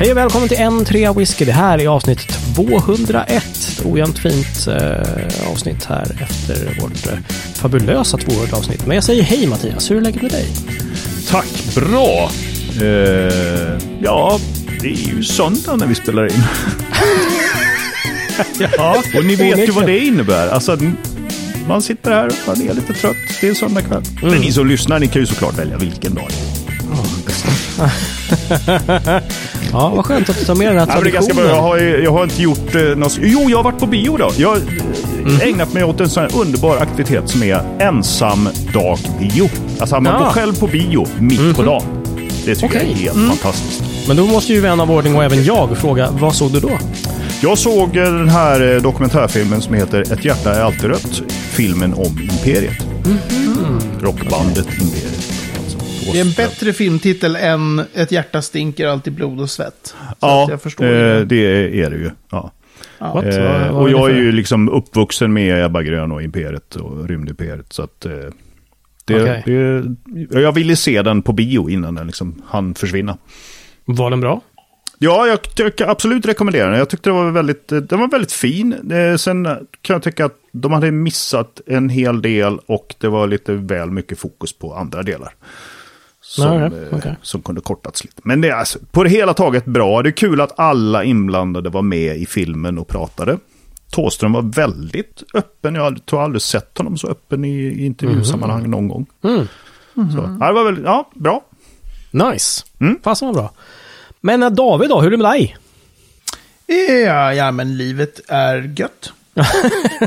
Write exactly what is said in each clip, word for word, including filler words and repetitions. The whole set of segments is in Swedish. Hej och välkommen till N tre Whisky. Det här är avsnitt tvåhundraett. Ojämnt fint eh, avsnitt här efter vårt eh, fabulösa tvåhundraett avsnitt. Men jag säger hej Mattias, hur är läget med dig? Tack, bra. Eh, ja, det är ju söndag när vi spelar in. Ja, och ni vet ju vad det innebär. Alltså, man sitter här och man är lite trött. Det är en söndag kväll. Mm. Men ni som lyssnar, ni kan ju såklart välja vilken dag. Oh. Ja, vad skönt att du tar med den här traditionen. Nej, jag, har, jag har inte gjort eh, något. Jo, jag har varit på bio då. Jag har mm. ägnat mig åt en sån här underbar aktivitet som är ensam dag bio. Alltså att man ja. går själv på bio mitt mm. på dagen. Det tycker okay. jag är helt mm. fantastiskt. Men då måste ju vän av ordning och även jag fråga, vad såg du då? Jag såg den här dokumentärfilmen som heter Ett hjärta är alltid rött. Filmen om Imperiet. Mm. Rockbandet okay. Imperiet. Det är en bättre filmtitel än Ett hjärta stinker alltid blod och svett. Så ja, jag förstår eh, det är det ju. Ja. Ja. Eh, och jag är ju liksom uppvuxen med Ebba Grön och Imperiet och Rymdimperiet. Så att eh, det, okay. det, jag ville se den på bio innan den liksom hann försvinna. Var den bra? Ja, jag, jag kan absolut rekommendera den. Jag tyckte det var väldigt, den var väldigt fin. Eh, sen kan jag tycka att de hade missat en hel del och det var lite väl mycket fokus på andra delar. Som, nej, okay. som kunde kortats lite. Men det är alltså, på det hela taget bra. Det är kul att alla inblandade var med i filmen och pratade. Tåström var väldigt öppen. Jag tror aldrig sett honom så öppen i intervjusammanhang mm. någon gång. Mm. Mm. Så, det var väldigt, ja, bra. Nice. Mm. Fast var bra. Men David då, hur är det med dig? Ja, ja men livet är gött.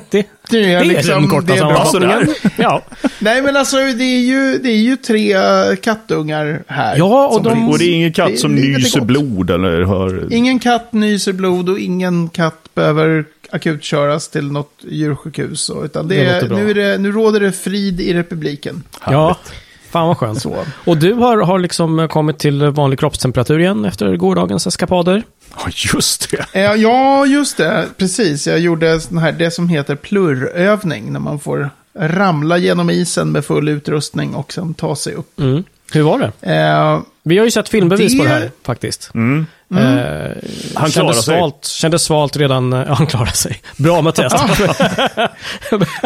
det, det är liksom det är det är alltså, ja. Nej men alltså det är ju det är ju tre kattungar här. Ja och, de, och det är ingen katt det, som nyser blod eller hör. Ingen katt nyser blod och ingen katt behöver akut köras till något djursjukhus och, utan det, det är, nu är det, nu råder det frid i republiken. Ja. Härligt. Fan vad skönt. Så. Och du har, har liksom kommit till vanlig kroppstemperatur igen efter gårdagens eskapader. Ja, just det. Ja, just det. Precis. Jag gjorde sån här, det som heter plurrövning när man får ramla genom isen med full utrustning och sen ta sig upp. Mm. Hur var det? Eh, Vi har ju sett filmbevis det... på det här faktiskt. Mm. Mm. Eh, han kände svalt, kände svalt redan. Ja, han klarade sig. Bra Mattias.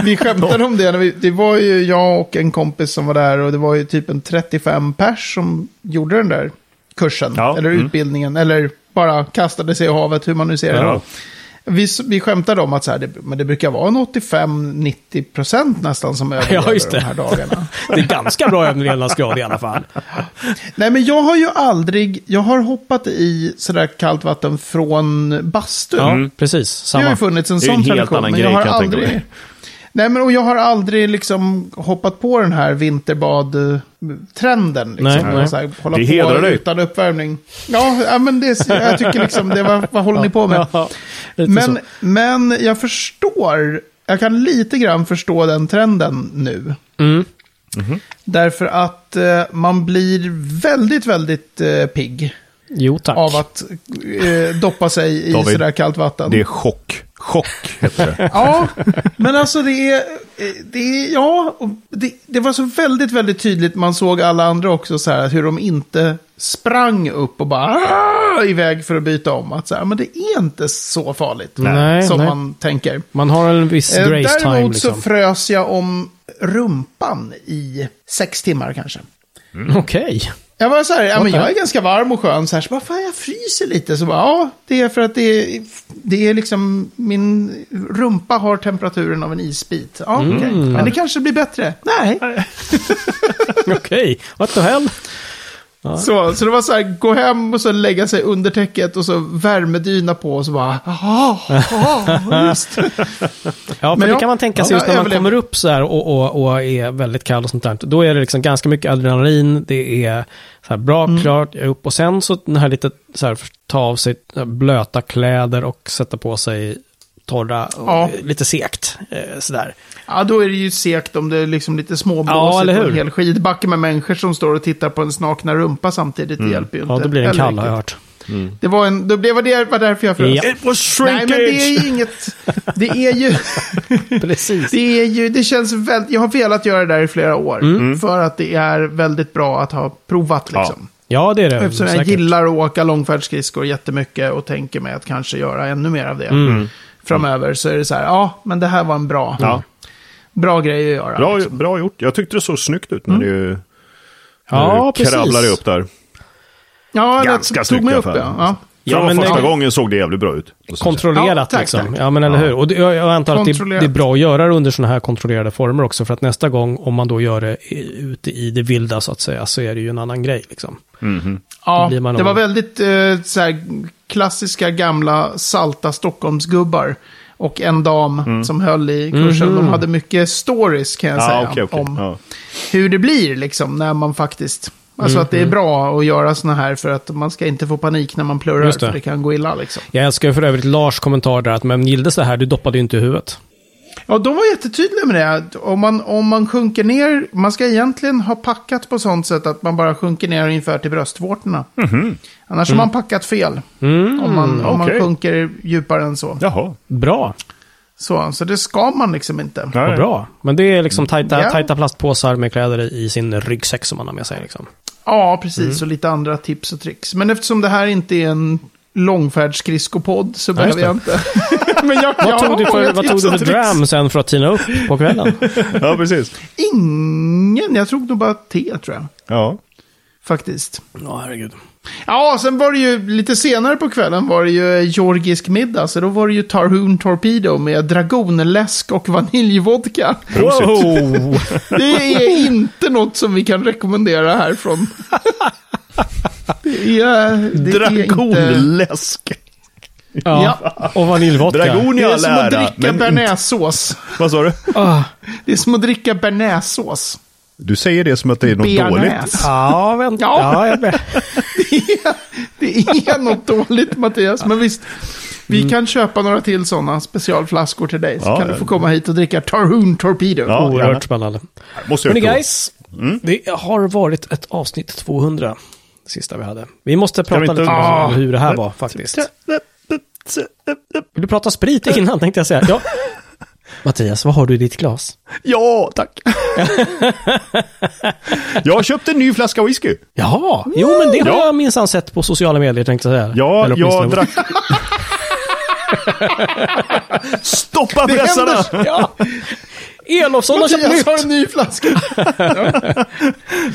Vi skämtade om det. När vi, det var ju jag och en kompis som var där och det var ju typ en trettiofem pers som gjorde den där kursen ja. eller mm. utbildningen eller bara kastade sig i havet, hur man nu ser det. Ja. Vi, vi skämtade om att så här, det, men det brukar vara en åttiofem till nittio procent nästan som överlever ja, just det. De här dagarna. Det är ganska bra överlevnadsgrad i alla fall. Nej, men jag har ju aldrig, jag har hoppat i sådär kallt vatten från Bastun. Ja, precis. Samma. Det har ju funnits en sån tradition, men jag har aldrig... Nej, men och jag har aldrig liksom hoppat på den här vinterbad-trenden. Liksom. Nej, nej. Så här, hålla det på dig. Utan uppvärmning. Ja, men det, jag tycker liksom, det var, vad håller ni på med? Ja, men, men jag förstår, jag kan lite grann förstå den trenden nu. Mm. Mm-hmm. Därför att eh, man blir väldigt, väldigt eh, pigg. Jo, tack. Av att eh, doppa sig i David, sådär kallt vatten. Det är chock. Chock heter det. Ja, men alltså det är, det är ja, det, det var så väldigt, väldigt tydligt. Man såg alla andra också så här, hur de inte sprang upp och bara iväg för att byta om. Att så här, men det är inte så farligt nej, som nej. man tänker. Man har en viss grace däremot time. Däremot liksom. Så frös jag om rumpan i sex timmar kanske. Mm. Okej. Okay. Jag var så här, ja, men jag är ganska varm och skön så här, så bara, fan jag fryser lite så bara, ja, det är för att det är, det är liksom min rumpa har temperaturen av en isbit. Ja, mm. okej. Okay. Men det kanske blir bättre. Nej. Okej. Okay. What the hell? Ja. Så så det var så här, gå hem och så lägga sig under täcket och så värmedyna på och så bara, aha, aha, just. Ja, men det kan man tänka sig ja, just när man kommer upp så här och, och, och är väldigt kall och sånt där. Då är det liksom ganska mycket adrenalin, det är så här bra, mm. klart, upp och sen så den här lite så här, ta av sig blöta kläder och sätta på sig torra och ja. lite sekt sådär. Ja, då är det ju sekt om det är liksom lite småblåsigt ja, och en hel skidbacke med människor som står och tittar på en snakna rumpa samtidigt. Mm. Det hjälper ju inte. Ja, då blir det en kall har jag hört. Mm. Det var en, då blev det var därför jag frös. It was shrinkage. Nej, men det är inget. Det är ju precis. Det är ju det känns väldigt jag har velat göra det där i flera år mm. för att det är väldigt bra att ha provat liksom. Ja. Ja, det är det. Eftersom jag säkert. gillar att åka långfärdsskridskor jättemycket och tänker mig att kanske göra ännu mer av det mm. framöver, så är det så här, ja, men det här var en bra ja. bra grej att göra. Bra, liksom. Bra gjort. Jag tyckte det såg snyggt ut när mm. du ja, kravlade upp där. Ja, ganska det tog mig upp, ja. ja. Ja, men första det, gången såg det jävligt bra ut. Kontrollerat ja, tack, liksom. Tack. Ja, men eller hur. Och det, jag, jag antar att det, det är bra att göra under sådana här kontrollerade former också. För att nästa gång, om man då gör det ute i det vilda så att säga, så är det ju en annan grej liksom. Mm-hmm. Ja, det var om... väldigt eh, så här, klassiska gamla salta Stockholmsgubbar. Och en dam mm. som höll i kursen. Mm-hmm. De hade mycket stories kan jag ja, säga. Okay, okay. Om ja. hur det blir liksom när man faktiskt... Alltså mm, att det är mm. bra att göra såna här för att man ska inte få panik när man plurrar, för det kan gå illa liksom. Jag älskar för övrigt Lars kommentar där att men gillade så här, du doppade ju inte i huvudet. Ja, de var jättetydliga med det. Om man, om man sjunker ner, man ska egentligen ha packat på sånt sätt att man bara sjunker ner ungefär till bröstvårtorna. Mm-hmm. Annars mm. har man packat fel. Mm, om man, om okay. man sjunker djupare än så. Jaha, bra. Så, så det ska man liksom inte. Ja, bra. Men det är liksom tajta, yeah. tajta plastpåsar med kläder i sin ryggsäck som man har med sig liksom. Ja, precis. Mm. Och lite andra tips och tricks. Men eftersom det här inte är en långfärdsskridskopodd så ja, behöver jag inte. Men jag, vad tog du för, vad tog du för dram sen för att tina upp på kvällen? Ja, precis. Ingen. Jag tog nog bara te, tror jag. Ja. Faktiskt. Ja, herregud. Ja, sen var det ju lite senare på kvällen var det ju georgisk middag, så då var det ju Tarhun Torpedo med dragonläsk och vaniljvodka. Wow. Det är inte något som vi kan rekommendera härifrån. Det är, det dragonläsk. Är inte... Ja. ja, och vaniljvodka. Dragon, det är som att dricka men... bearnaisesås. Vad sa du? Det är som att dricka bearnaisesås. Du säger det som att det är något Bearnäs. dåligt. Ja, vänta. Ja. Ja, be- det, är, det är något dåligt, Mattias. Men visst, vi mm. kan köpa några till sådana specialflaskor till dig. Så ja, kan ja. du få komma hit och dricka Tarhun Torpedo. Ja, oerhört spännande. Hörrni guys, mm. det har varit ett avsnitt tvåhundra. Det sista vi hade. Vi måste prata vi inte... lite om hur det här var faktiskt. Vill du prata sprit innan, tänkte jag säga. Ja. Mattias, vad har du i ditt glas? Ja, tack. Jag köpte en ny flaska whisky. Jaha, mm. jo men det har ja. jag minsann sett på sociala medier, tänkte jag säga. Ja, eller jag drack... Stoppa pressarna! Ja. Elofsson har köpt nytt. En ny flaska.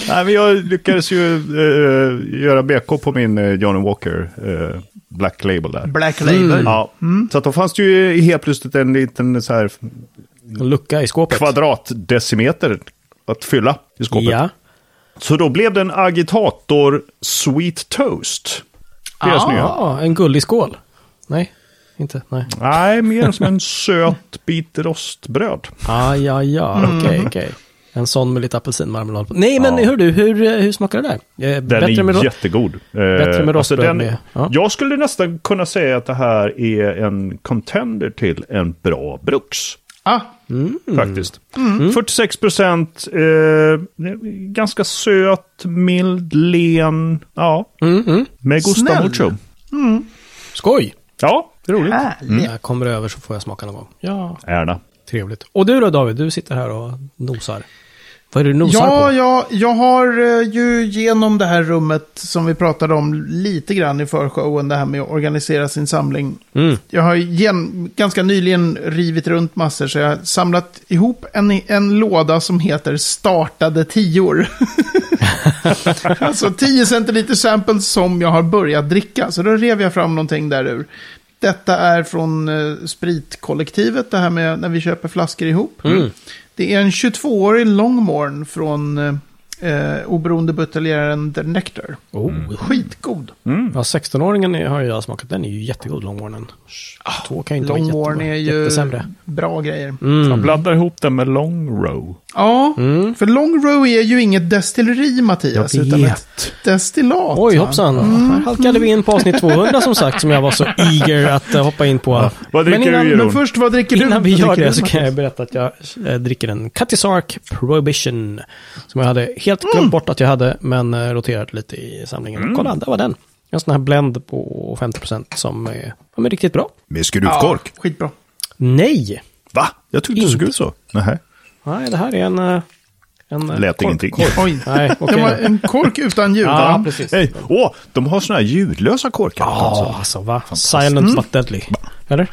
Nej, men jag lyckades ju uh, göra B K på min uh, John Walker uh, Black Label där. Black Label. Mm. Ja. Mm. Så att då fanns det ju helt plötsligt en liten så här lucka i skåpet. Kvadratdecimeter att fylla i skåpet. Ja. Så då blev det en Agitator Sweet toast. Ja, ah, en gullig skål. Nej. Inte, nej. nej, mer som en söt bit rostbröd. Ah, ja, ja, okej, okay, mm. okej. Okay. En sån med lite apelsinmarmelad på. Nej, men ja. hör du, hur, hur smakar det där? Eh, den bättre är med ro- jättegod. Eh, bättre med rostbröd. Alltså den, ja. Jag skulle nästan kunna säga att det här är en contender till en bra bruks. Ah, mm. faktiskt. Mm. fyrtiosex procent eh, ganska söt, mild, len. Ja, mm, mm. med gusta mucho. Mm. Skoj. Ja. Roligt. Mm. Jag kommer över så får jag smaka någon gång. Ja. Gärna. Trevligt. Och du då David, du sitter här och nosar. Vad är det du nosar ja, på? Ja, jag har ju genom det här rummet som vi pratade om lite grann i förshowen, det här med att organisera sin samling. Mm. Jag har gen, ganska nyligen rivit runt massor, så jag har samlat ihop en, en låda som heter startade tior. Alltså tio centiliter samples som jag har börjat dricka. Så då rev jag fram någonting där ur. Detta är från eh, spritkollektivet, det här med när vi köper flaskor ihop. Mm. Det är en tjugotvåårig Long Morn från eh, oberoende buteljeraren The Nectar. Oh. Skitgod. Mm. Ja, sextonåringen har jag smakat, den är ju jättegod, Long Mornen. Två kan inte vara jättebra. Long Morn är ju bra grejer. Mm. Så man bladdar ihop den med Long Row. Ja, mm. för Long Row är ju inget destilleri, Mattias, utan ett destillat. Oj, hoppsan. Mm. Här halkade vi in på avsnitt tvåhundra som sagt, som jag var så eager att uh, hoppa in på. Ja. Vad dricker men innan, du, men först, vad dricker innan du? vi gör det så kan jag berätta att jag äh, dricker en Cutty Sark Prohibition som jag hade helt glömt mm. bort att jag hade, men äh, roterat lite i samlingen. Mm. Kolla, där var den. En sån här blend på femtio procent som är, som är riktigt bra. Med skruvkork? Ja, skitbra. Nej. Va? Jag tyckte det såg ut så. Nähä. Nej, det här är en, En lät ingenting. Kork. Oj, nej, okay. Det var en kork utan ljud. Ja, precis. Hey. Åh, de har såna här ljudlösa korkar. Ja, alltså. alltså va? Silent mm. but deadly. Eller?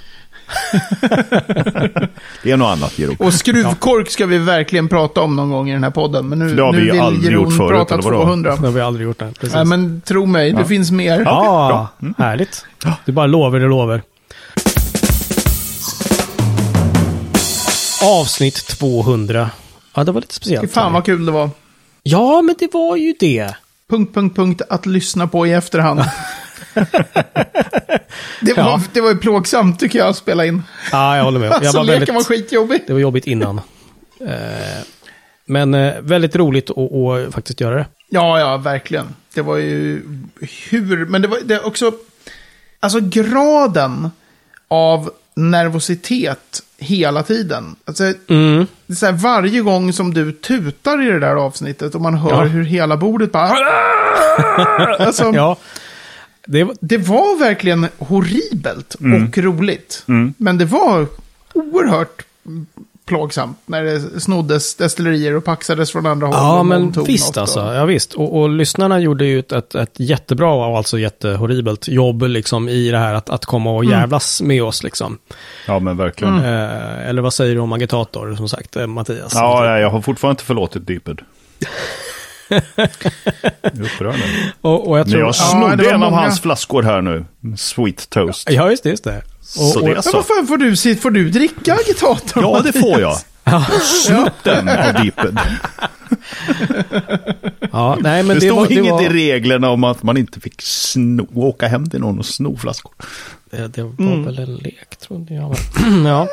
Det är något annat, Jero. Och skruvkork ska vi verkligen prata om någon gång i den här podden. Men nu, det har vi nu vill aldrig Jeroen gjort förut, prata tvåhundra. Det har vi aldrig gjort. Nej, äh, men tro mig, ja. Det finns mer. Ja, bra. Mm. Härligt. Du bara lover och lover. Avsnitt tvåhundra. Ja, det var lite speciellt. Fan vad kul det var. Ja, men det var ju det. Punkt, punkt, punkt att lyssna på i efterhand. det, var, ja. det var ju plågsamt tycker jag att spela in. Ja, jag håller med. Jag alltså, var väldigt, var skitjobbigt. Det var jobbigt innan. eh, men eh, väldigt roligt att faktiskt göra det. Ja, ja, verkligen. Det var ju hur... Men det var det också... Alltså graden av nervositet hela tiden. Alltså, mm. det är så här, varje gång som du tutar i det där avsnittet och man hör ja. hur hela bordet bara... alltså, ja. Det, det var verkligen horribelt mm. och roligt. Mm. Men det var oerhört plågsamt när det snoddes destillerier och paxades från andra håll. Ja, men visst alltså. Ja, visst. Och, och lyssnarna gjorde ju ett, ett, ett jättebra och alltså jättehorribelt jobb liksom, i det här att, att komma och jävlas mm. med oss. Liksom. Ja, men verkligen. Eh, eller vad säger du om Agitator, som sagt, Mattias? Ja, nej, jag har fortfarande inte förlåtit Deeped. och, och jag tror, men jag snodde ja, en av många... hans flaskor här nu. Sweet toast. Ja, just det, just det. Och, så och, det är så. Men vad fan får du, får du dricka Agitator? Ja, det får jag. Ja. Snutten av Deeped. Ja, nej, men det, det står det inget var... i reglerna om att man inte fick sno, åka hem till någon och sno flaskor. Det, det var mm. väl en lek, trodde jag. Ja.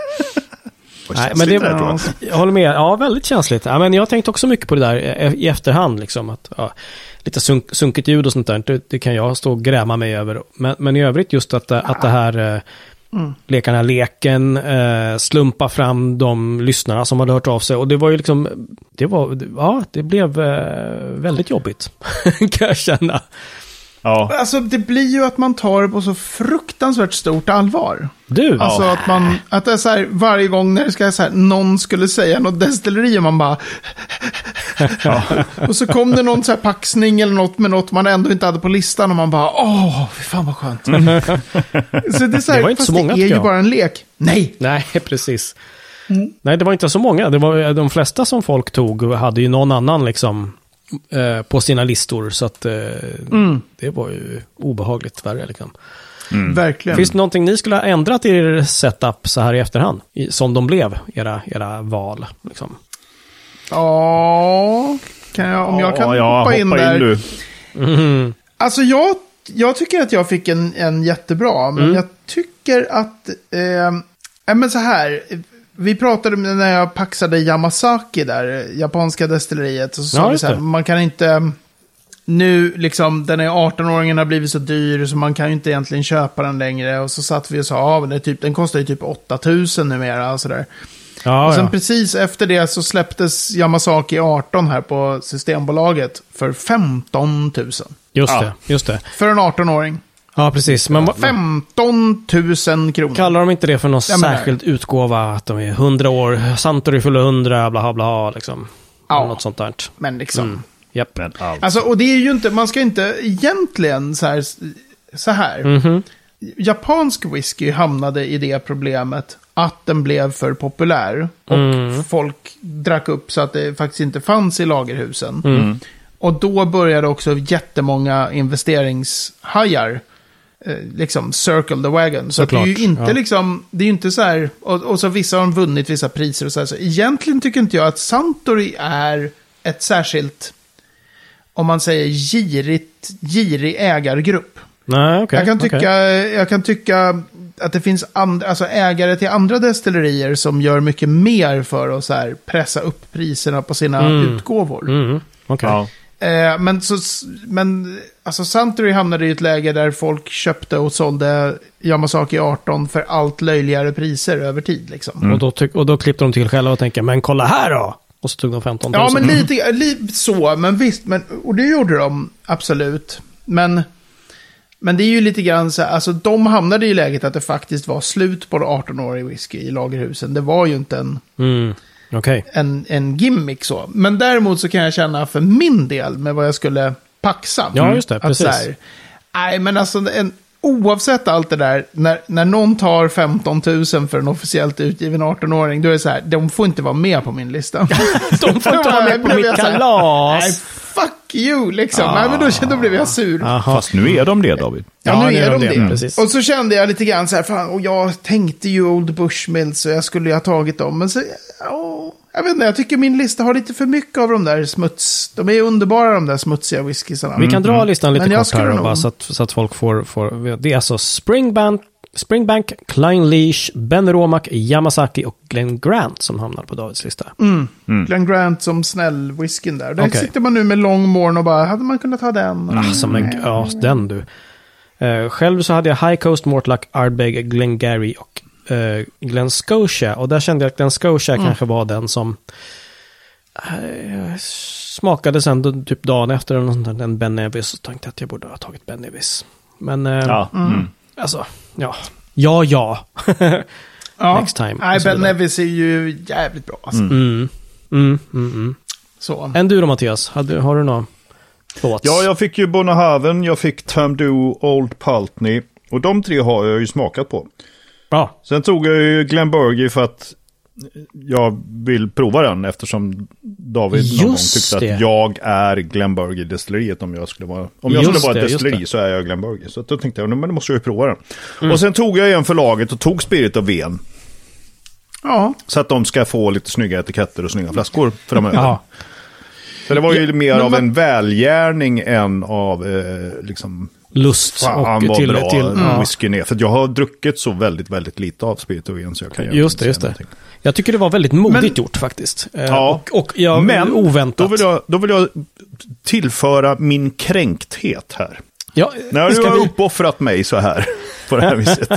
Nej, men det, här, jag. jag håller med. Ja, väldigt känsligt. Ja, men jag har tänkt också mycket på det där i efterhand. Liksom, att, ja, lite sunk, sunket ljud och sånt där, det, det kan jag stå och gräma mig över. Men, men i övrigt just att, att det här mm. lekarna, leken, eh, slumpa fram de lyssnarna som hade hört av sig. Och det var ju liksom, det var, ja, det blev eh, väldigt jobbigt, kan jag känna. Ja. Alltså det blir ju att man tar det på så fruktansvärt stort allvar. Du? Alltså ja. att man, att det är så här, varje gång när det ska så här, någon skulle säga något destilleri och man bara ja. och så kom det någon så här paxning eller något med något man ändå inte hade på listan och man bara, åh, fan vad skönt. Mm. så det är så här, det var inte fast så många, det är ju bara en lek. Nej! Nej, precis. Mm. Nej, det var inte så många. Det var de flesta som folk tog och hade ju någon annan liksom på sina listor, så att mm. det var ju obehagligt värre liksom. Mm. Verkligen. Finns det någonting ni skulle ha ändrat i er setup så här i efterhand? I, som de blev, era, era val liksom? Ja, kan jag, om jag kan ja, ja, hoppa in hoppa där. In mm. Alltså jag, jag tycker att jag fick en, en jättebra, men mm. jag tycker att eh, men så här... Vi pratade när jag paxade Yamazaki där, japanska destilleriet, och så sa vi så här, man kan inte nu liksom, den här arton-åringen har blivit så dyr så man kan ju inte egentligen köpa den längre, och så satt vi och sa, ja, det typ, den kostar ju typ åtta tusen numera och sådär. Ja, och sen ja. precis efter det så släpptes Yamazaki arton här på Systembolaget för femton tusen. Just ja. det, just det. För en arton-åring. Ja, precis. Men, femton tusen kronor. Kallar de inte det för någon ja, särskild nej. utgåva? Att de är hundra år, Suntory fyller hundra, bla bla bla, liksom. Ja, något sånt där. Men liksom. Mm. Yep. Men allt. Alltså, och det är ju inte, man ska inte egentligen så här, så här. Mm-hmm. Japansk whisky hamnade i det problemet att den blev för populär. Och mm. folk drack upp så att det faktiskt inte fanns i lagerhusen. Mm. Och då började också jättemånga investeringshajar liksom circle the wagon, så det är ju inte ja. liksom, det är ju inte så här, och, och så vissa har vunnit vissa priser och så här, så egentligen tycker inte jag att Suntory är ett särskilt, om man säger girigt, girig ägargrupp. Nej, okay, jag kan tycka okay. jag kan tycka att det finns andra, alltså ägare till andra destillerier som gör mycket mer för att så här pressa upp priserna på sina mm. utgåvor. Mm. Okay. Ja. Men, så, men alltså Suntory hamnade i ett läge där folk köpte och sålde Yamazaki arton för allt löjligare priser över tid. Liksom. Mm. Och, då ty- och då klippte de till själva och tänkte, men kolla här då! Och så tog de femton tusen. Ja, men lite li- så, men visst. Men, och det gjorde de, absolut. Men, men det är ju lite grann så, alltså de hamnade i läget att det faktiskt var slut på arton-årig whisky i lagerhusen. Det var ju inte en... Mm. okay. en, en gimmick så. Men däremot så kan jag känna för min del med vad jag skulle paxa. Ja, just det, precis. Här, nej, men alltså en, oavsett allt det där, när, när någon tar femton tusen för en officiellt utgiven arton-åring, då är det så här, de får inte vara med på min lista. De får inte vara med på mitt kalas. Nej, fuck you, liksom. Ah. Nej, men då, då blev jag sur. Aha. Fast nu är de det, David. Ja, ja nu är, är de, de det. det. Precis. Och så kände jag lite grann så här, fan, och jag tänkte ju Old Bushmills, så jag skulle ju ha tagit dem. Men så, oh, jag vet inte, jag tycker min lista har lite för mycket av de där smuts. De är underbara, de där smutsiga whiskysarna. Mm. Vi kan dra listan lite kort här, bara, så, att, så att folk får... får det är alltså Springbank, Springbank, Klein Leash, Ben Romack, Yamazaki och Glen Grant som hamnar på Davids lista. Mm. Mm. Glen Grant som snäll whiskyn där. Där okay. sitter man nu med Long Morn och bara, hade man kunnat ta den? Mm. Alltså, men, ja, den du. Uh, själv så hade jag High Coast, Mortluck, Ardbeg, Glengarry och Uh, Glen Scotia, och där kände jag att Glen Scotia mm. kanske var den som uh, smakade sen typ dagen efter den, den Ben Nevis, och tänkte att jag borde ha tagit Ben Nevis, men uh, ja. Mm. alltså ja ja ja, ja. Next time. Nej, Ben Nevis är ju jävligt bra alltså. mm. Mm. Mm, mm, mm. Så. Än du då, Mattias, hade, har du någon thoughts? Ja, jag fick ju Bona Haven, jag fick Tumbledu Old Paltney, och de tre har jag ju smakat på. Ja. Sen tog jag ju Glenburgie för att jag vill prova den, eftersom David just någon gång tyckte det. Att jag är Glenburgie-destilleriet. Om jag skulle vara, om jag skulle vara det, ett destilleri så är jag Glenburgie. Så då tänkte jag, men då måste jag ju prova den. Mm. Och sen tog jag igen förlaget och tog Spirit of Ven. Ja. Så att de ska få lite snygga etiketter och snygga flaskor för de här. Ja. Så det var ju mer ja, av en välgärning än av eh, liksom... lust fan, och till bra till ja. Whisky ner, för jag har druckit så väldigt väldigt lite av Spirit of Ven, så jag kan göra just det, just det. Jag tycker det var väldigt modigt men, gjort faktiskt. Ja, och, och jag, men oväntat. Då vill jag då vill jag tillföra min kränkthet här. Ja, när du har vi... uppoffrat mig så här på det här viset.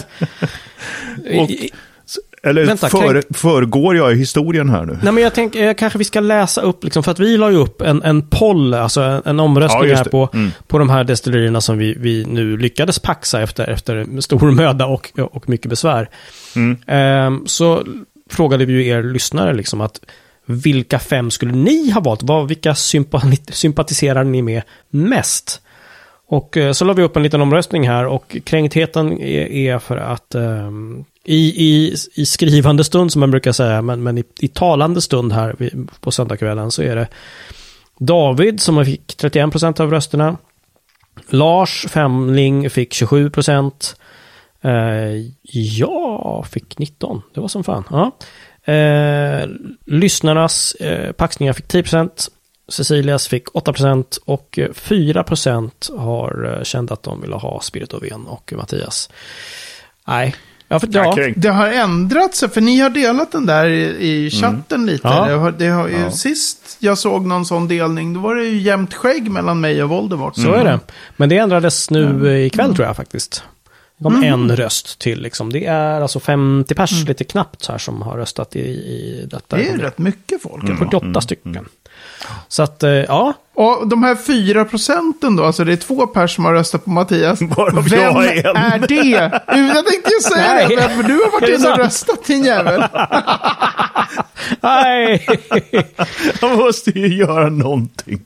och, eller vänta, för, kränk... förgår jag i historien här nu? Nej, men jag tänker, kanske vi ska läsa upp, liksom, för att vi la ju upp en, en poll, alltså en, en omröstning ja, här på, mm. på de här destillerierna som vi, vi nu lyckades paxa efter, efter stor möda och, och mycket besvär. Mm. Ehm, så frågade vi ju er lyssnare liksom att vilka fem skulle ni ha valt? Vad, vilka sympati- sympatiserar ni med mest? Och så la vi upp en liten omröstning här, och kränktheten är, är för att um, i, i, i skrivande stund, som man brukar säga, men, men i, i talande stund här på söndagskvällen, så är det David som fick trettioen procent av rösterna, Lars Femling fick tjugosju procent, eh, jag fick nitton, det var som fan. Ja. Eh, lyssnarnas eh, paxningar fick tio procent, Cecilias fick åtta procent och fyra procent har känt att de ville ha Spirit of Ven, och Mattias. Nej. Ja, för, ja. Det har ändrat sig, för ni har delat den där i chatten mm. lite. Ja. Det har, det har, ja. Sist jag såg någon sån delning, då var det ju jämnt skägg mellan mig och Voldemort. Så mm. är det. Men det ändrades nu mm. ikväll mm. tror jag faktiskt. Om mm. en röst till liksom. Det är alltså femtio pers mm. lite knappt så här som har röstat i, i detta. Det är ju rätt mycket folk. Mm. fyrtioåtta mm. stycken. Mm. Så att, ja. Och de här fyra procenten då, alltså det är två personer som har röstat på Mattias. Bara vem är det? Jag tänkte ju säga nej. Det, men du har varit inne och röstat, din jävel. Nej. Jag måste ju göra någonting.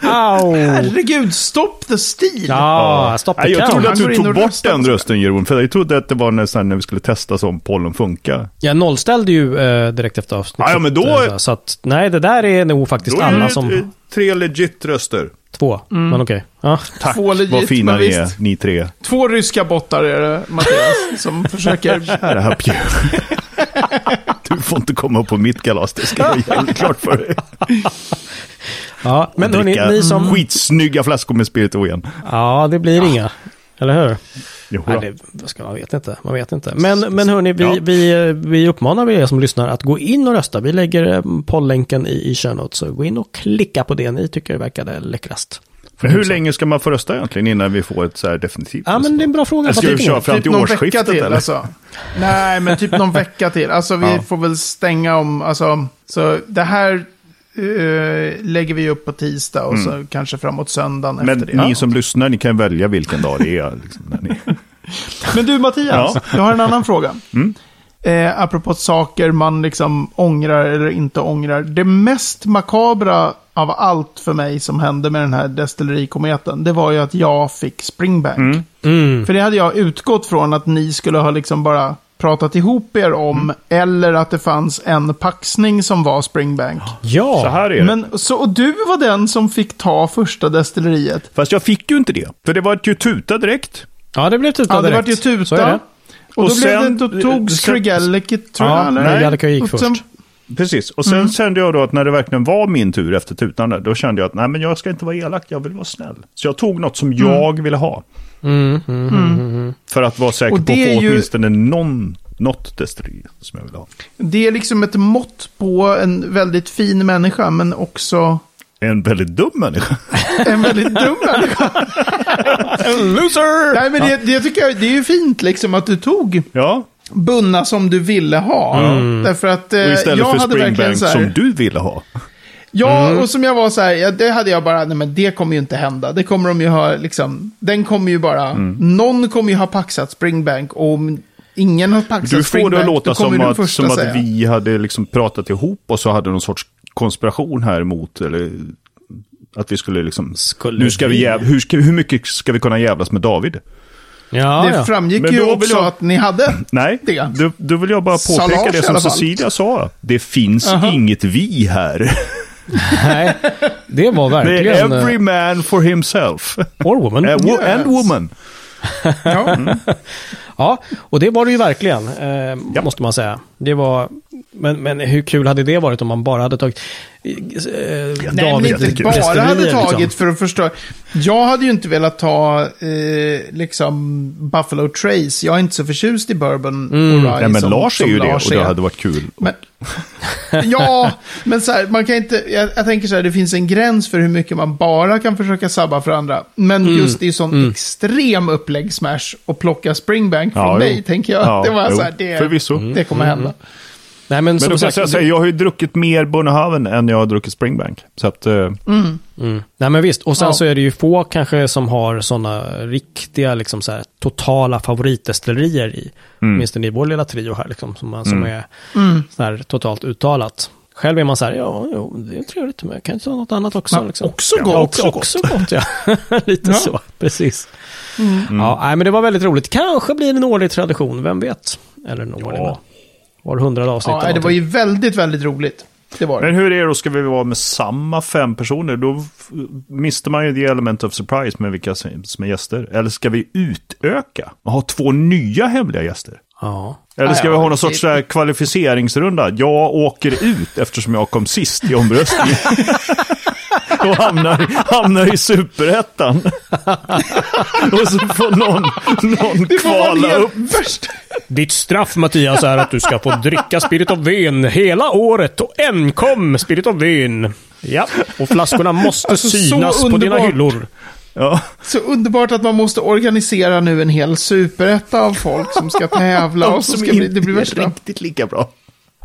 Herregud, stopp the steal. Ja, stopp the count. Jag trodde att du tog bort den rösten, Jeroen, för jag trodde att det var nästan när vi skulle testa som pollen funkar. Jag nollställde ju eh, direkt efter avsnitt. Ja, men då är... så att, nej, det där är nog faktiskt då är alla som tre legit röster. Två, mm. men okej. Okay. Ja. Tack, två legit, vad fina ni är, ni tre. Två ryska bottar är det, Mattias, som försöker... Kära happy. Du får inte komma på mitt kalas, det ska jag jävligt klart för dig. Ja, men hörni, ni som... skitsnygga flaskor med Spirit of Ven. Ja, det blir ja. inga, eller hur? Jo, nej, det ska man vet inte, man vet inte. Men, men hörni, vi, ja. vi, vi uppmanar er som lyssnar att gå in och rösta. Vi lägger pollänken i, i show notes, så gå in och klicka på det ni tycker verkade läckrast. Men hur länge ska man få rösta egentligen innan vi får ett så här definitivt? Ja, men det är en bra fråga. Ska vi köra fram till årsskiftet till, eller? Alltså. Nej, men typ någon vecka till. Alltså vi ja. får väl stänga om. Alltså, så det här uh, lägger vi upp på tisdag och mm. så kanske framåt söndagen men efter det. Men ni som lyssnar, ni kan välja vilken dag det är. Liksom, när ni... Men du Mattias, ja. jag har en annan fråga. Mm. eh, apropå saker man liksom ångrar eller inte ångrar. Det mest makabra av allt för mig som hände med den här destillerikometen, det var ju att jag fick Springbank. Mm. Mm. För det hade jag utgått från att ni skulle ha liksom bara pratat ihop er om, mm. eller att det fanns en paxning som var Springbank. Ja, så här är det. Men, så, och du var den som fick ta första destilleriet. Fast jag fick ju inte det, för det var ett ju tuta direkt. Ja, det blev tuta ja, direkt. Ja, det var ett ju tuta. Så är det. Och, och då, sen, blev det, då tog Skrigelliket, tror jag. Nej, Jallika gick först. Sen, precis, och sen mm. kände jag då att när det verkligen var min tur efter tutan, då kände jag att nej, men jag ska inte vara elak, jag vill vara snäll. Så jag tog något som mm. jag ville ha. Mm, mm, mm. Mm. För att vara säker på att få ju åtminstone någon, något destilleri som jag vill ha. Det är liksom ett mått på en väldigt fin människa, men också en väldigt dum människa. En väldigt dum människa. En loser! Nej, men det, det tycker jag, det är ju fint liksom att du tog ja. bunna som du ville ha. Mm. Därför att eh, jag för hade verkligen så här, som du ville ha. Ja, mm. och som jag var så här, ja, det hade jag bara, nej men det kommer ju inte hända. Det kommer de ju ha, liksom, den kommer ju bara, mm. någon kommer ju ha paxat Springbank och ingen har paxat du Springbank. Du får det låta som, att, som att vi hade liksom pratat ihop och så hade någon sorts konspiration här emot, eller att vi skulle liksom, skulle nu ska vi, vi jäv, hur, ska, hur mycket ska vi kunna jävlas med David? Ja, det ja. framgick men ju också jag, att ni hade nej, det. Då, då vill jag bara påpeka Salage, det som Cecilia sa. Det finns uh-huh. inget vi här. Nej, det var verkligen every man for himself. Or woman. Uh, wo- yes. And woman. Ja. Mm. Ja, och det var det ju verkligen, eh, ja. måste man säga. Det var, men, men hur kul hade det varit om man bara hade tagit eh, ja, nej, David, men inte bara hade tagit liksom. För att förstå. Jag hade ju inte velat ta eh, liksom Buffalo Trace. Jag är inte så förtjust i bourbon mm. och rye. Nej, men som, Lars är ju det, och det hade varit kul. Men, ja, men så här, man kan inte, jag, jag tänker så här, det finns en gräns för hur mycket man bara kan försöka sabba för andra. Men mm. just det är sån mm. extrem uppläggsmash och plocka Springbank ja, från mig, jo. tänker jag. Ja, det var jo. så här, det, förvisso. Det kommer mm. hända. Nej, men, men som sagt, jag, säga, jag har ju druckit mer Bona Haven än jag har druckit Springbank. Så att, mm. Mm. Nej, men visst. Och sen ja. så är det ju få kanske som har sådana riktiga liksom, så här, totala favoritdestillerier i. Mm. Minst i vår lilla trio här liksom, som, mm. som är mm. så här, totalt uttalat. Själv är man så här, ja, jo, det är trevligt, men jag kan inte ta något annat också. Liksom. Också gott. Ja, också, också gott, ja. Lite ja. så, precis. Mm. Mm. Ja, nej, men det var väldigt roligt. Kanske blir det en årlig tradition, vem vet? Eller en årlig, ja. Var hundrade avsnitt. Ja, det var ju väldigt, väldigt roligt. Det var det. Men hur är det då? Ska vi vara med samma fem personer? Då mister man ju the element of surprise med vilka som är gäster. Eller ska vi utöka och ha två nya hemliga gäster? Ja. Eller ska ah, ja, vi ha någon det... sorts här kvalificeringsrunda? Jag åker ut eftersom jag kom sist i omröstningen. Och hamnar, hamnar i superettan. Och så får någon, någon kvala upp. Ditt straff, Mattias, är att du ska få dricka Spirit of Ven hela året. Och enkom Spirit of Ven. Ja, och flaskorna måste alltså, synas på dina hyllor. Ja. Så underbart att man måste organisera nu en hel superetta av folk som ska tävla. Och som ska bli, det blir värsta. Riktigt lika bra.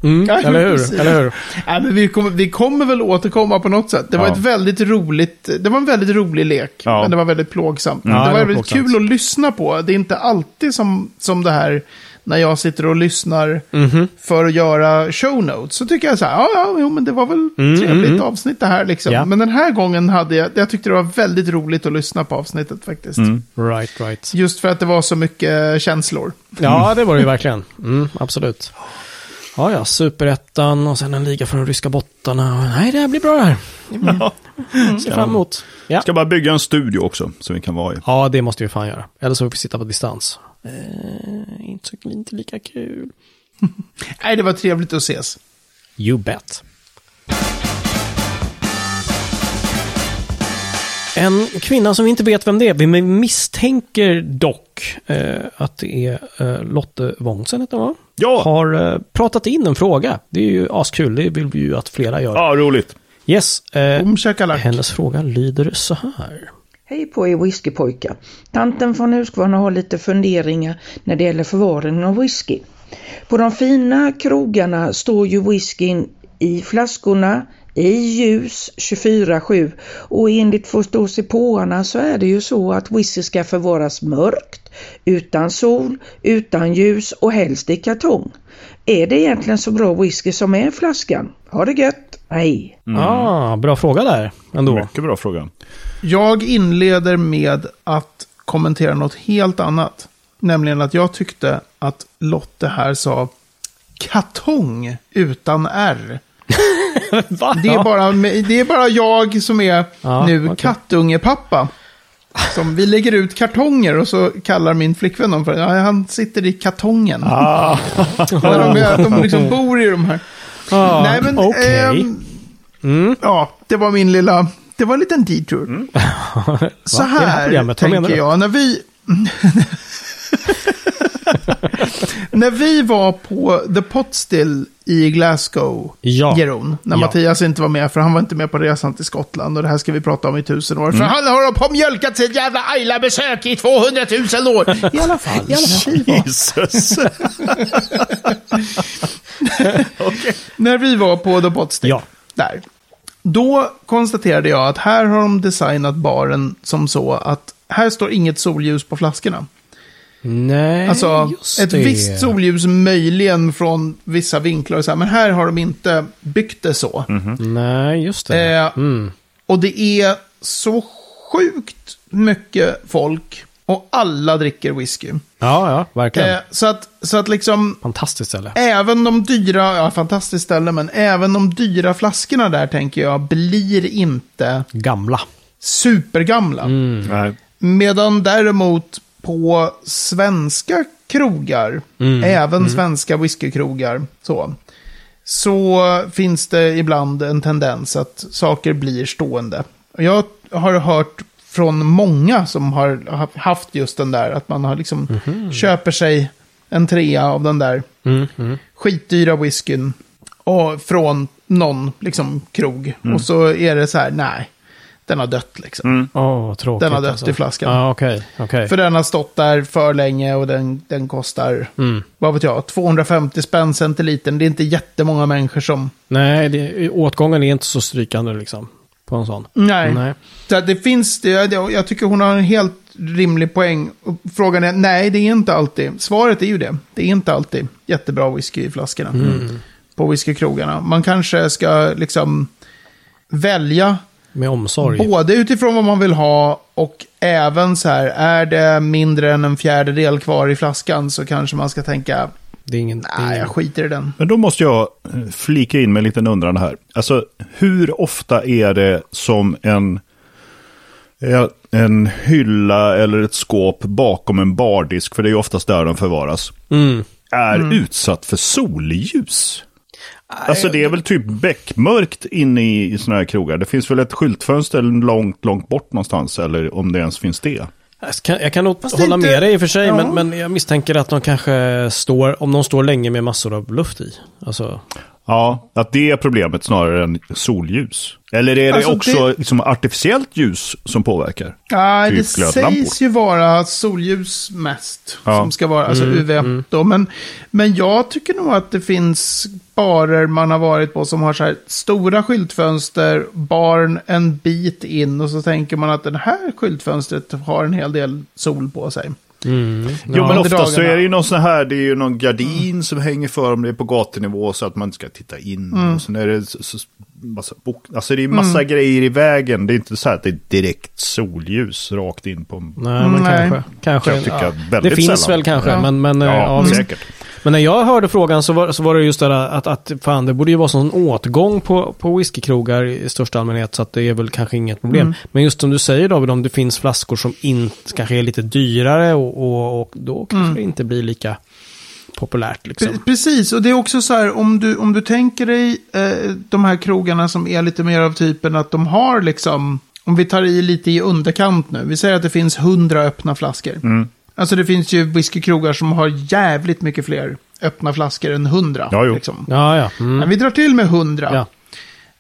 Mm, ja, eller hur? Eller hur? Ja, men vi, kommer, vi kommer väl återkomma på något sätt. Det var, ja. ett väldigt roligt, det var en väldigt rolig lek, ja. men det var väldigt plågsamt. Ja, det var, det var väldigt plågsamt. Kul att lyssna på. Det är inte alltid som, som det här, när jag sitter och lyssnar mm-hmm. för att göra show notes, så tycker jag så här, ja, ja jo, men det var väl mm-hmm. trevligt avsnitt det här. Liksom. Ja. Men den här gången hade jag, jag tyckte det var väldigt roligt att lyssna på avsnittet faktiskt. Mm. Right, right. Just för att det var så mycket känslor. Ja, det var det ju verkligen. Mm, absolut. Ja, ja, superettan och sen en liga från de ryska bottarna. Nej, det här blir bra här. Mm. Mm. Ser fram emot. Ja. Ska bara bygga en studio också som vi kan vara i. Ja, det måste vi fan göra. Eller så får vi sitta på distans. Eh, inte, så, inte lika kul. Nej, det var trevligt att ses. You bet. En kvinna som vi inte vet vem det är, vi misstänker dock eh, att det är eh, Lotte Wångsen, heter hon, ja. har eh, pratat in en fråga. Det är ju askul, det vill vi ju att flera gör. Ja, roligt. Yes, eh, hennes fråga lyder så här. Hej på er whiskypojkar. Tanten från Huskvarna har lite funderingar när det gäller förvaringen av whisky. På de fina krogarna står ju whiskyn i flaskorna i ljus tjugofyra sju, och enligt förståsigpåarna så är det ju så att whisky ska förvaras mörkt, utan sol, utan ljus och helst i kartong. Är det egentligen så bra whisky som är flaskan? Har det gött? Nej. Mm. Ah, bra fråga där ändå. Mycket bra fråga. Jag inleder med att kommentera något helt annat. Nämligen att jag tyckte att Lotte här sa kartong utan R. det, är bara, det är bara jag som är ja, nu okay. kattungepappa. Som vi lägger ut kartonger och så kallar min flickvän dem för ja, han sitter i kartongen. Ah. de, är, de liksom bor i de här. Ah. Nej men okay. ehm, mm. ja, det var min lilla det var en liten detour. Mm. så här tänker jag när vi när vi var på The Pot Still i Glasgow, ja. Geron, när ja. Mattias inte var med, för han var inte med på resan till Skottland, och det här ska vi prata om i tusen år. Mm. För han har på mjölkat sitt jävla Ayla-besök i tvåhundratusen år. I alla fall. I alla fall Jesus. okay. När vi var på The Pot Still, ja. Där, då konstaterade jag att här har de designat baren som så att här står inget solljus på flaskorna. Nej, alltså ett det. visst solljus möjligen från vissa vinklar och så här, men här har de inte byggt det så. Mm-hmm. Nej, just det. Eh, mm. Och det är så sjukt mycket folk och alla dricker whisky. Ja, ja, verkligen. Eh, så att så att liksom fantastiskt ställe. Även de dyra, ja, fantastiskt ställe, men även de dyra flaskorna där tänker jag blir inte gamla. Supergamla. Mm. Nej. Medan däremot på svenska krogar, mm, även mm. svenska whiskykrogar, så, så finns det ibland en tendens att saker blir stående. Jag har hört från många som har haft just den där, att man har liksom mm-hmm. köper sig en trea av den där mm-hmm. skitdyra whiskyn och från någon liksom krog. Mm. Och så är det så här, nej. Den har dött liksom. Mm. Oh, tråkigt, den har dött alltså. I flaskan. Ah, okay, okay. För den har stått där för länge och den, den kostar mm. vad vet jag, tvåhundrafemtio spänn centilitern. Det är inte jättemånga människor som... Nej, det, åtgången är inte så strykande liksom på en sån. Nej, nej. Så det finns det, jag tycker hon har en helt rimlig poäng. Frågan är, nej det är inte alltid. Svaret är ju det. Det är inte alltid jättebra whisky i flaskorna. Mm. På whiskykrogarna. Man kanske ska liksom välja med omsorg. Både utifrån vad man vill ha och även så här, är det mindre än en fjärdedel kvar i flaskan så kanske man ska tänka, det är ingen, nej, jag skiter i den. Men då måste jag flika in med en liten undran här. Alltså, hur ofta är det som en, en hylla eller ett skåp bakom en bardisk, för det är ju oftast där de förvaras, mm. är mm. utsatt för solljus? Alltså det är väl typ bäckmörkt inne i, i såna här krogar. Det finns väl ett skyltfönster långt, långt bort någonstans, eller om det ens finns det. Jag kan, jag kan nog Fast hålla inte... med dig i och för sig, ja. men, men jag misstänker att de kanske står, om de står länge med massor av luft i. Alltså... Ja, att det är problemet snarare än solljus. Eller är det alltså också det... Liksom artificiellt ljus som påverkar? Nej, typ det sägs ju vara solljus mest ja. Som ska vara, alltså mm, U V mm. då. Men, men jag tycker nog att det finns barer man har varit på som har så här stora skyltfönster, barn en bit in, och så tänker man att det här skyltfönstret har en hel del sol på sig. Mm. Jo, ja, men ofta så är det ju någon sån här, det är ju någon gardin mm. som hänger för om det är på gatunivå så att man inte ska titta in. Mm. Och sen är det så, så, massa bok, alltså det är massa mm. grejer i vägen. Det är inte så här att det är direkt solljus rakt in på. Nej, men Nej. kanske. kanske jag tycker ja. Det finns sällan. Väl kanske, ja. men, men, ja, ja, men, säkert. Men när jag hörde frågan så var, så var det just det där att, att fan, det borde ju vara sån åtgång på, på whiskykrogar i största allmänhet, så att det är väl kanske inget problem. Mm. Men just som du säger David, om det finns flaskor som in, kanske är lite dyrare och, och, och då kanske mm. det inte blir lika populärt. Liksom. Precis, och det är också så här, om du, om du tänker dig eh, de här krogarna som är lite mer av typen att de har liksom, om vi tar i lite i underkant nu, vi säger att det finns hundra öppna flaskor. Mm. Alltså det finns ju whiskykrogar som har jävligt mycket fler öppna flaskor än hundra. Ja, liksom. Ja, ja. Mm. Men vi drar till med hundra.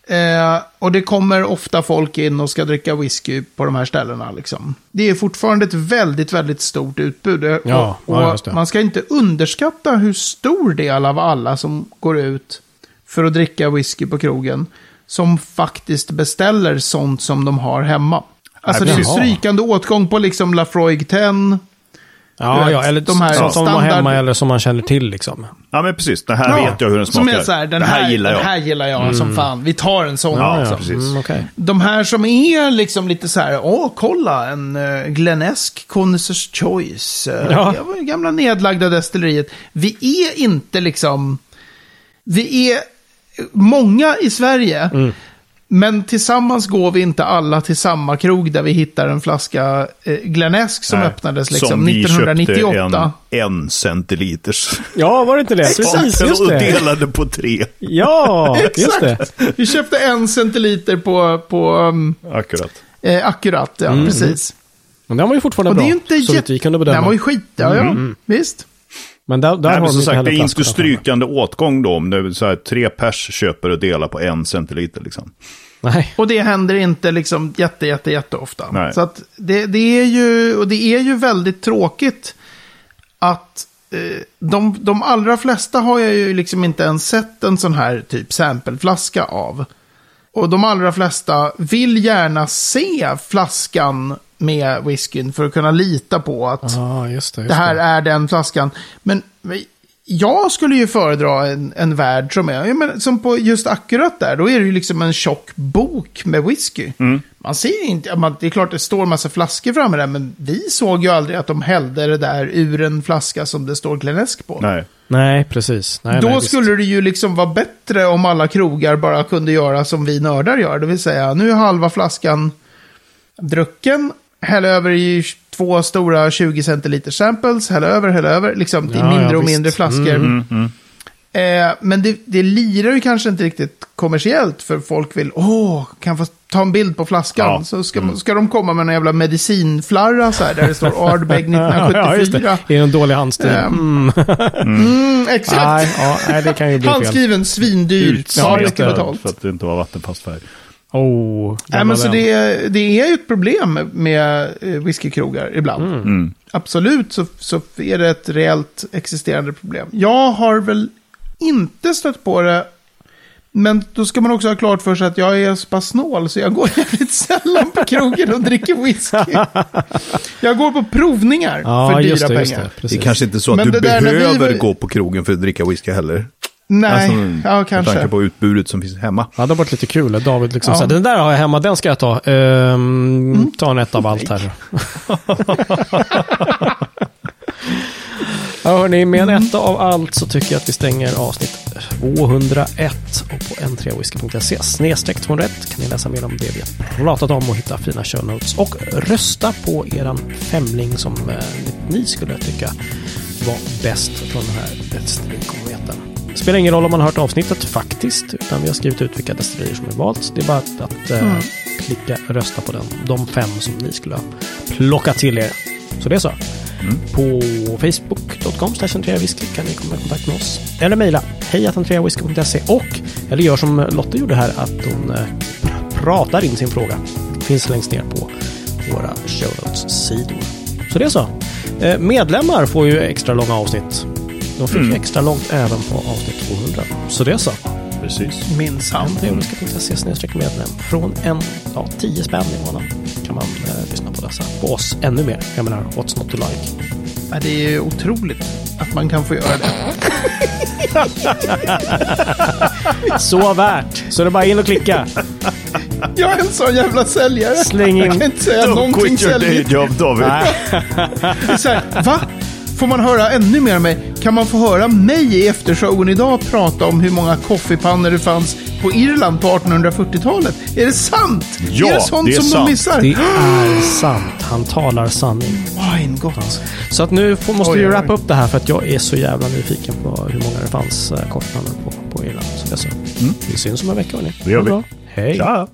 Ja. Eh, och det kommer ofta folk in och ska dricka whisky på de här ställena. Liksom. Det är fortfarande ett väldigt, väldigt stort utbud. Ja, och ja, just det. Man ska inte underskatta hur stor del av alla som går ut för att dricka whisky på krogen som faktiskt beställer sånt som de har hemma. Alltså nej, det är strykande åtgång på liksom Laphroaig ten. Ja, ja, eller de här som standard... de har hemma eller som man känner till liksom. Ja, men precis. Det här ja, vet jag hur den smakar. Som är så här, den, här, här gillar jag. den här gillar jag mm. som fan. Vi tar en sån ja, också. Ja, mm, okay. De här som är liksom lite så här, åh, kolla, en uh, Glenesk Connoisseurs Choice. Uh, ja. Gamla nedlagda destilleriet. Vi är inte liksom... Vi är många i Sverige... Mm. Men tillsammans går vi inte alla till samma krog där vi hittar en flaska eh, Glenesk som nej, öppnades liksom som vi nittonhundranittioåtta. En, en centiliters. Ja, var det inte det? Precis, just det. Och delade på tre. Ja, just det. Vi köpte en centiliter på... på um, akkurat. Eh, akkurat, ja, mm, precis. Mm. Men den var ju fortfarande och bra. Det är inte så jätt... vi kunde bedöma. Den var ju skit, ja, ja. Mm. Visst. Men där, där nej, men som sagt, det är inte strykande åtgång då om nu så här, tre pers köper och delar på en centiliter liksom. Nej. Och det händer inte liksom jätte, jätte, jätte ofta. Nej. Så att det, det är ju, och det är ju väldigt tråkigt att eh, de, de allra flesta har jag ju liksom inte ens sett en sån här typ sampleflaska av. Och de allra flesta vill gärna se flaskan med whiskyn för att kunna lita på att ah, just det, just det här det. är den flaskan. Men jag skulle ju föredra en, en värld som är, men som på just akkurat där, då är det ju liksom en tjock bok med whisky. Mm. Man ser ju inte, man, det är klart det står en massa flaskor framme där, men vi såg ju aldrig att de hällde det där ur en flaska som det står Glenesk på. Nej. Nej, precis. Nej, då nej, skulle visst. det ju liksom vara bättre om alla krogar bara kunde göra som vi nördar gör, det vill säga, nu är halva flaskan drucken, häll över i två stora tjugo centiliter samples, häll över, häll över, liksom till ja, mindre ja, och mindre flaskor. Mm, mm, mm. Eh, men det, det lirar ju kanske inte riktigt kommersiellt, för folk vill, åh, kan få ta en bild på flaskan, ja, så ska, mm. ska de komma med en jävla medicinflarra så här, där det står Ardbeg nittonhundrasjuttiofyra. Ja, det. det är en dålig handstil. Eh, mm. Mm, exakt. Aj, ja, nej, det kan ju bli handskriven, svindyr, så mycket betalt. För att det inte var vattenfast färg. Oh, nej, men så det, det är ju ett problem med whiskykrogar ibland. Mm. Mm. Absolut, så, så är det ett reellt existerande problem. Jag har väl inte stött på det, men då ska man också ha klart för sig att jag är så pass snål så jag går jävligt sällan på krogen och dricker whisky. Jag går på provningar ja, för dyra just det, pengar. Just det, precis. Det är kanske inte så att men du behöver vi... gå på krogen för att dricka whisky heller. Nej, alltså, ja kanske. Med tanke på utbudet som finns hemma. Ja, det har varit lite kul. David liksom ja. så här, den där har jag hemma, den ska jag ta. Ehm, mm. Ta en ett av allt här. Ja, hörni, med en etta av allt så tycker jag att vi stänger avsnitt tvåhundraett. Och på n tre whisky punkt se snedstreck tvåhundraett kan ni läsa mer om det vi har pratat om och hitta fina show notes. Och rösta på eran femling som eh, ni skulle tycka var bäst från den här destillerikometen. Det spelar ingen roll om man har hört avsnittet faktiskt, utan vi har skrivit ut vilka destillerier som är valt. Det är bara att eh, mm. klicka och rösta på den, de fem som ni skulle plocka till er. Så det är så. Mm. På facebook punkt com slash n tre whisky kan ni komma i kontakt med oss. Eller mejla hej at n tre whisky punkt se och, eller gör som Lotta gjorde här, att hon eh, pratar in sin fråga. Finns längst ner på våra show notes-sidor. Så det är så. Eh, medlemmar får ju extra långa avsnitt. De fick mm. extra långt även på avsnitt tvåhundra. Så det är så. Precis. Minsamt. Jag ska inte se snedstreck medlem. Från en, ja, tio spänn i månaden kan man eh, lyssna på dessa. På oss ännu mer. Jag menar, what's not to like? Ja, det är ju otroligt att man kan få göra det. Så värt. Så det är bara in och klicka. Jag är en sån jävla säljare. Släng in. Jag kan inte säga don't någonting säljigt. Va? Får man höra ännu mer mig? Kan man få höra mig i eftershowen idag prata om hur många koffepannor det fanns på Irland på artonhundrafyrtiotalet? Är det sant? Ja, är det, sånt det är som sant. De missar? Det är sant. Han talar sanning. Wine, gott. Alltså. Så att nu får, måste oj, vi wrappa upp det här för att jag är så jävla nyfiken på hur många det fanns koffepannor på, på Irland. Så det är så. Mm. Vi syns om en vecka. Hörni. Det gör vi. Hej. Ja.